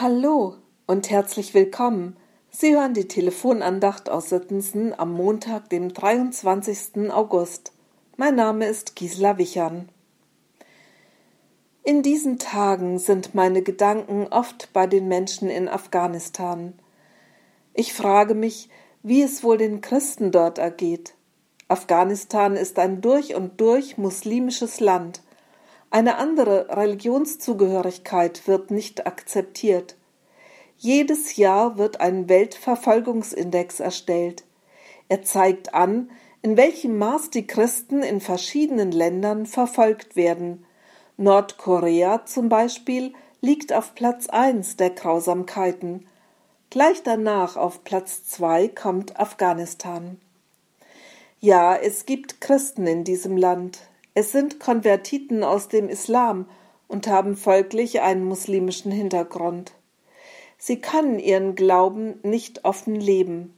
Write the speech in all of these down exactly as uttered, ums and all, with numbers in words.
Hallo und herzlich willkommen. Sie hören die Telefonandacht aus Sittensen am Montag, dem dreiundzwanzigsten August. Mein Name ist Gisela Wichern. In diesen Tagen sind meine Gedanken oft bei den Menschen in Afghanistan. Ich frage mich, wie es wohl den Christen dort ergeht. Afghanistan ist ein durch und durch muslimisches Land. Eine andere Religionszugehörigkeit wird nicht akzeptiert. Jedes Jahr wird ein Weltverfolgungsindex erstellt. Er zeigt an, in welchem Maß die Christen in verschiedenen Ländern verfolgt werden. Nordkorea zum Beispiel liegt auf Platz eins der Grausamkeiten. Gleich danach auf Platz zwei kommt Afghanistan. Ja, es gibt Christen in diesem Land. Es sind Konvertiten aus dem Islam und haben folglich einen muslimischen Hintergrund. Sie können ihren Glauben nicht offen leben.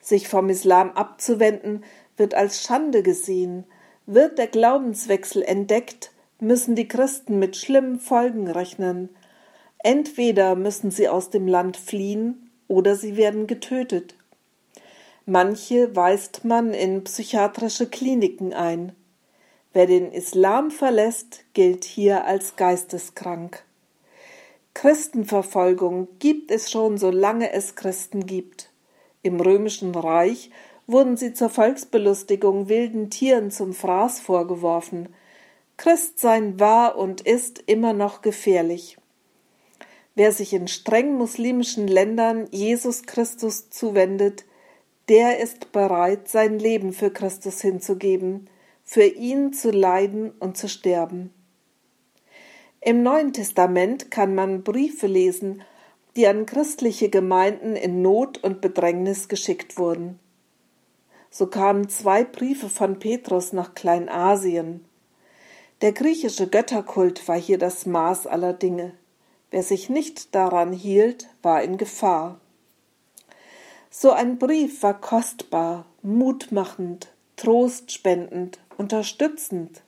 Sich vom Islam abzuwenden, wird als Schande gesehen. Wird der Glaubenswechsel entdeckt, müssen die Christen mit schlimmen Folgen rechnen. Entweder müssen sie aus dem Land fliehen oder sie werden getötet. Manche weist man in psychiatrische Kliniken ein. Wer den Islam verlässt, gilt hier als geisteskrank. Christenverfolgung gibt es schon, solange es Christen gibt. Im Römischen Reich wurden sie zur Volksbelustigung wilden Tieren zum Fraß vorgeworfen. Christsein war und ist immer noch gefährlich. Wer sich in streng muslimischen Ländern Jesus Christus zuwendet, der ist bereit, sein Leben für Christus hinzugeben, für ihn zu leiden und zu sterben. Im Neuen Testament kann man Briefe lesen, die an christliche Gemeinden in Not und Bedrängnis geschickt wurden. So kamen zwei Briefe von Petrus nach Kleinasien. Der griechische Götterkult war hier das Maß aller Dinge. Wer sich nicht daran hielt, war in Gefahr. So ein Brief war kostbar, mutmachend, trostspendend, unterstützend.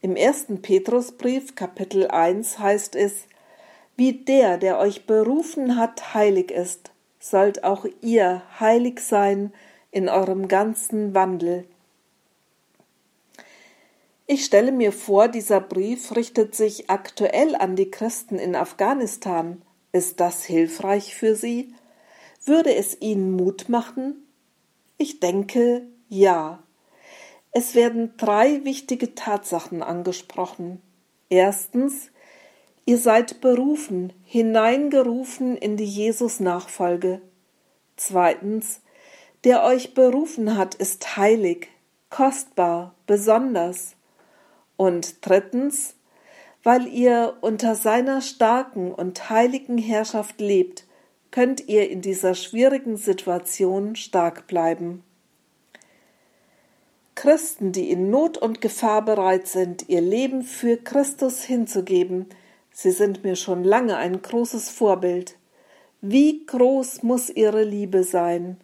Im ersten Petrusbrief, Kapitel eins, heißt es: Wie der, der euch berufen hat, heilig ist, sollt auch ihr heilig sein in eurem ganzen Wandel. Ich stelle mir vor, dieser Brief richtet sich aktuell an die Christen in Afghanistan. Ist das hilfreich für sie? Würde es ihnen Mut machen? Ich denke, ja. Es werden drei wichtige Tatsachen angesprochen. Erstens, ihr seid berufen, hineingerufen in die Jesus-Nachfolge. Zweitens, der euch berufen hat, ist heilig, kostbar, besonders. Und drittens, weil ihr unter seiner starken und heiligen Herrschaft lebt, könnt ihr in dieser schwierigen Situation stark bleiben. Christen, die in Not und Gefahr bereit sind, ihr Leben für Christus hinzugeben, sie sind mir schon lange ein großes Vorbild. Wie groß muss ihre Liebe sein?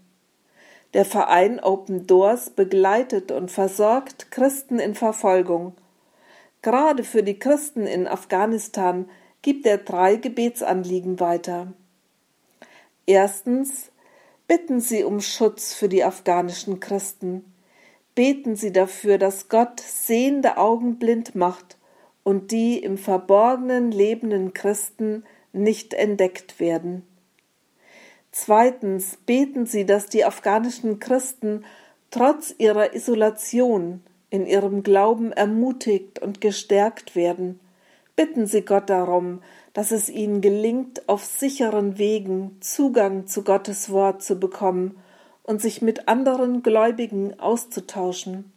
Der Verein Open Doors begleitet und versorgt Christen in Verfolgung. Gerade für die Christen in Afghanistan gibt er drei Gebetsanliegen weiter. Erstens, bitten Sie um Schutz für die afghanischen Christen. Beten Sie dafür, dass Gott sehende Augen blind macht und die im Verborgenen lebenden Christen nicht entdeckt werden. Zweitens, beten Sie, dass die afghanischen Christen trotz ihrer Isolation in ihrem Glauben ermutigt und gestärkt werden. Bitten Sie Gott darum, dass es ihnen gelingt, auf sicheren Wegen Zugang zu Gottes Wort zu bekommen und sich mit anderen Gläubigen auszutauschen.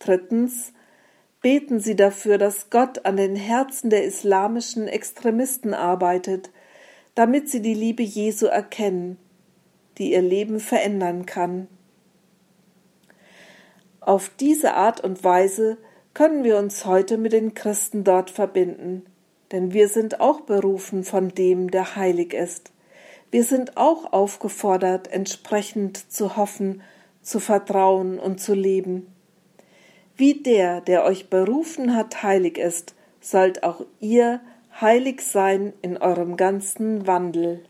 Drittens, beten Sie dafür, dass Gott an den Herzen der islamischen Extremisten arbeitet, damit sie die Liebe Jesu erkennen, die ihr Leben verändern kann. Auf diese Art und Weise können wir uns heute mit den Christen dort verbinden. Denn wir sind auch berufen von dem, der heilig ist. Wir sind auch aufgefordert, entsprechend zu hoffen, zu vertrauen und zu leben. Wie der, der euch berufen hat, heilig ist, sollt auch ihr Heilig sein in eurem ganzen Wandel.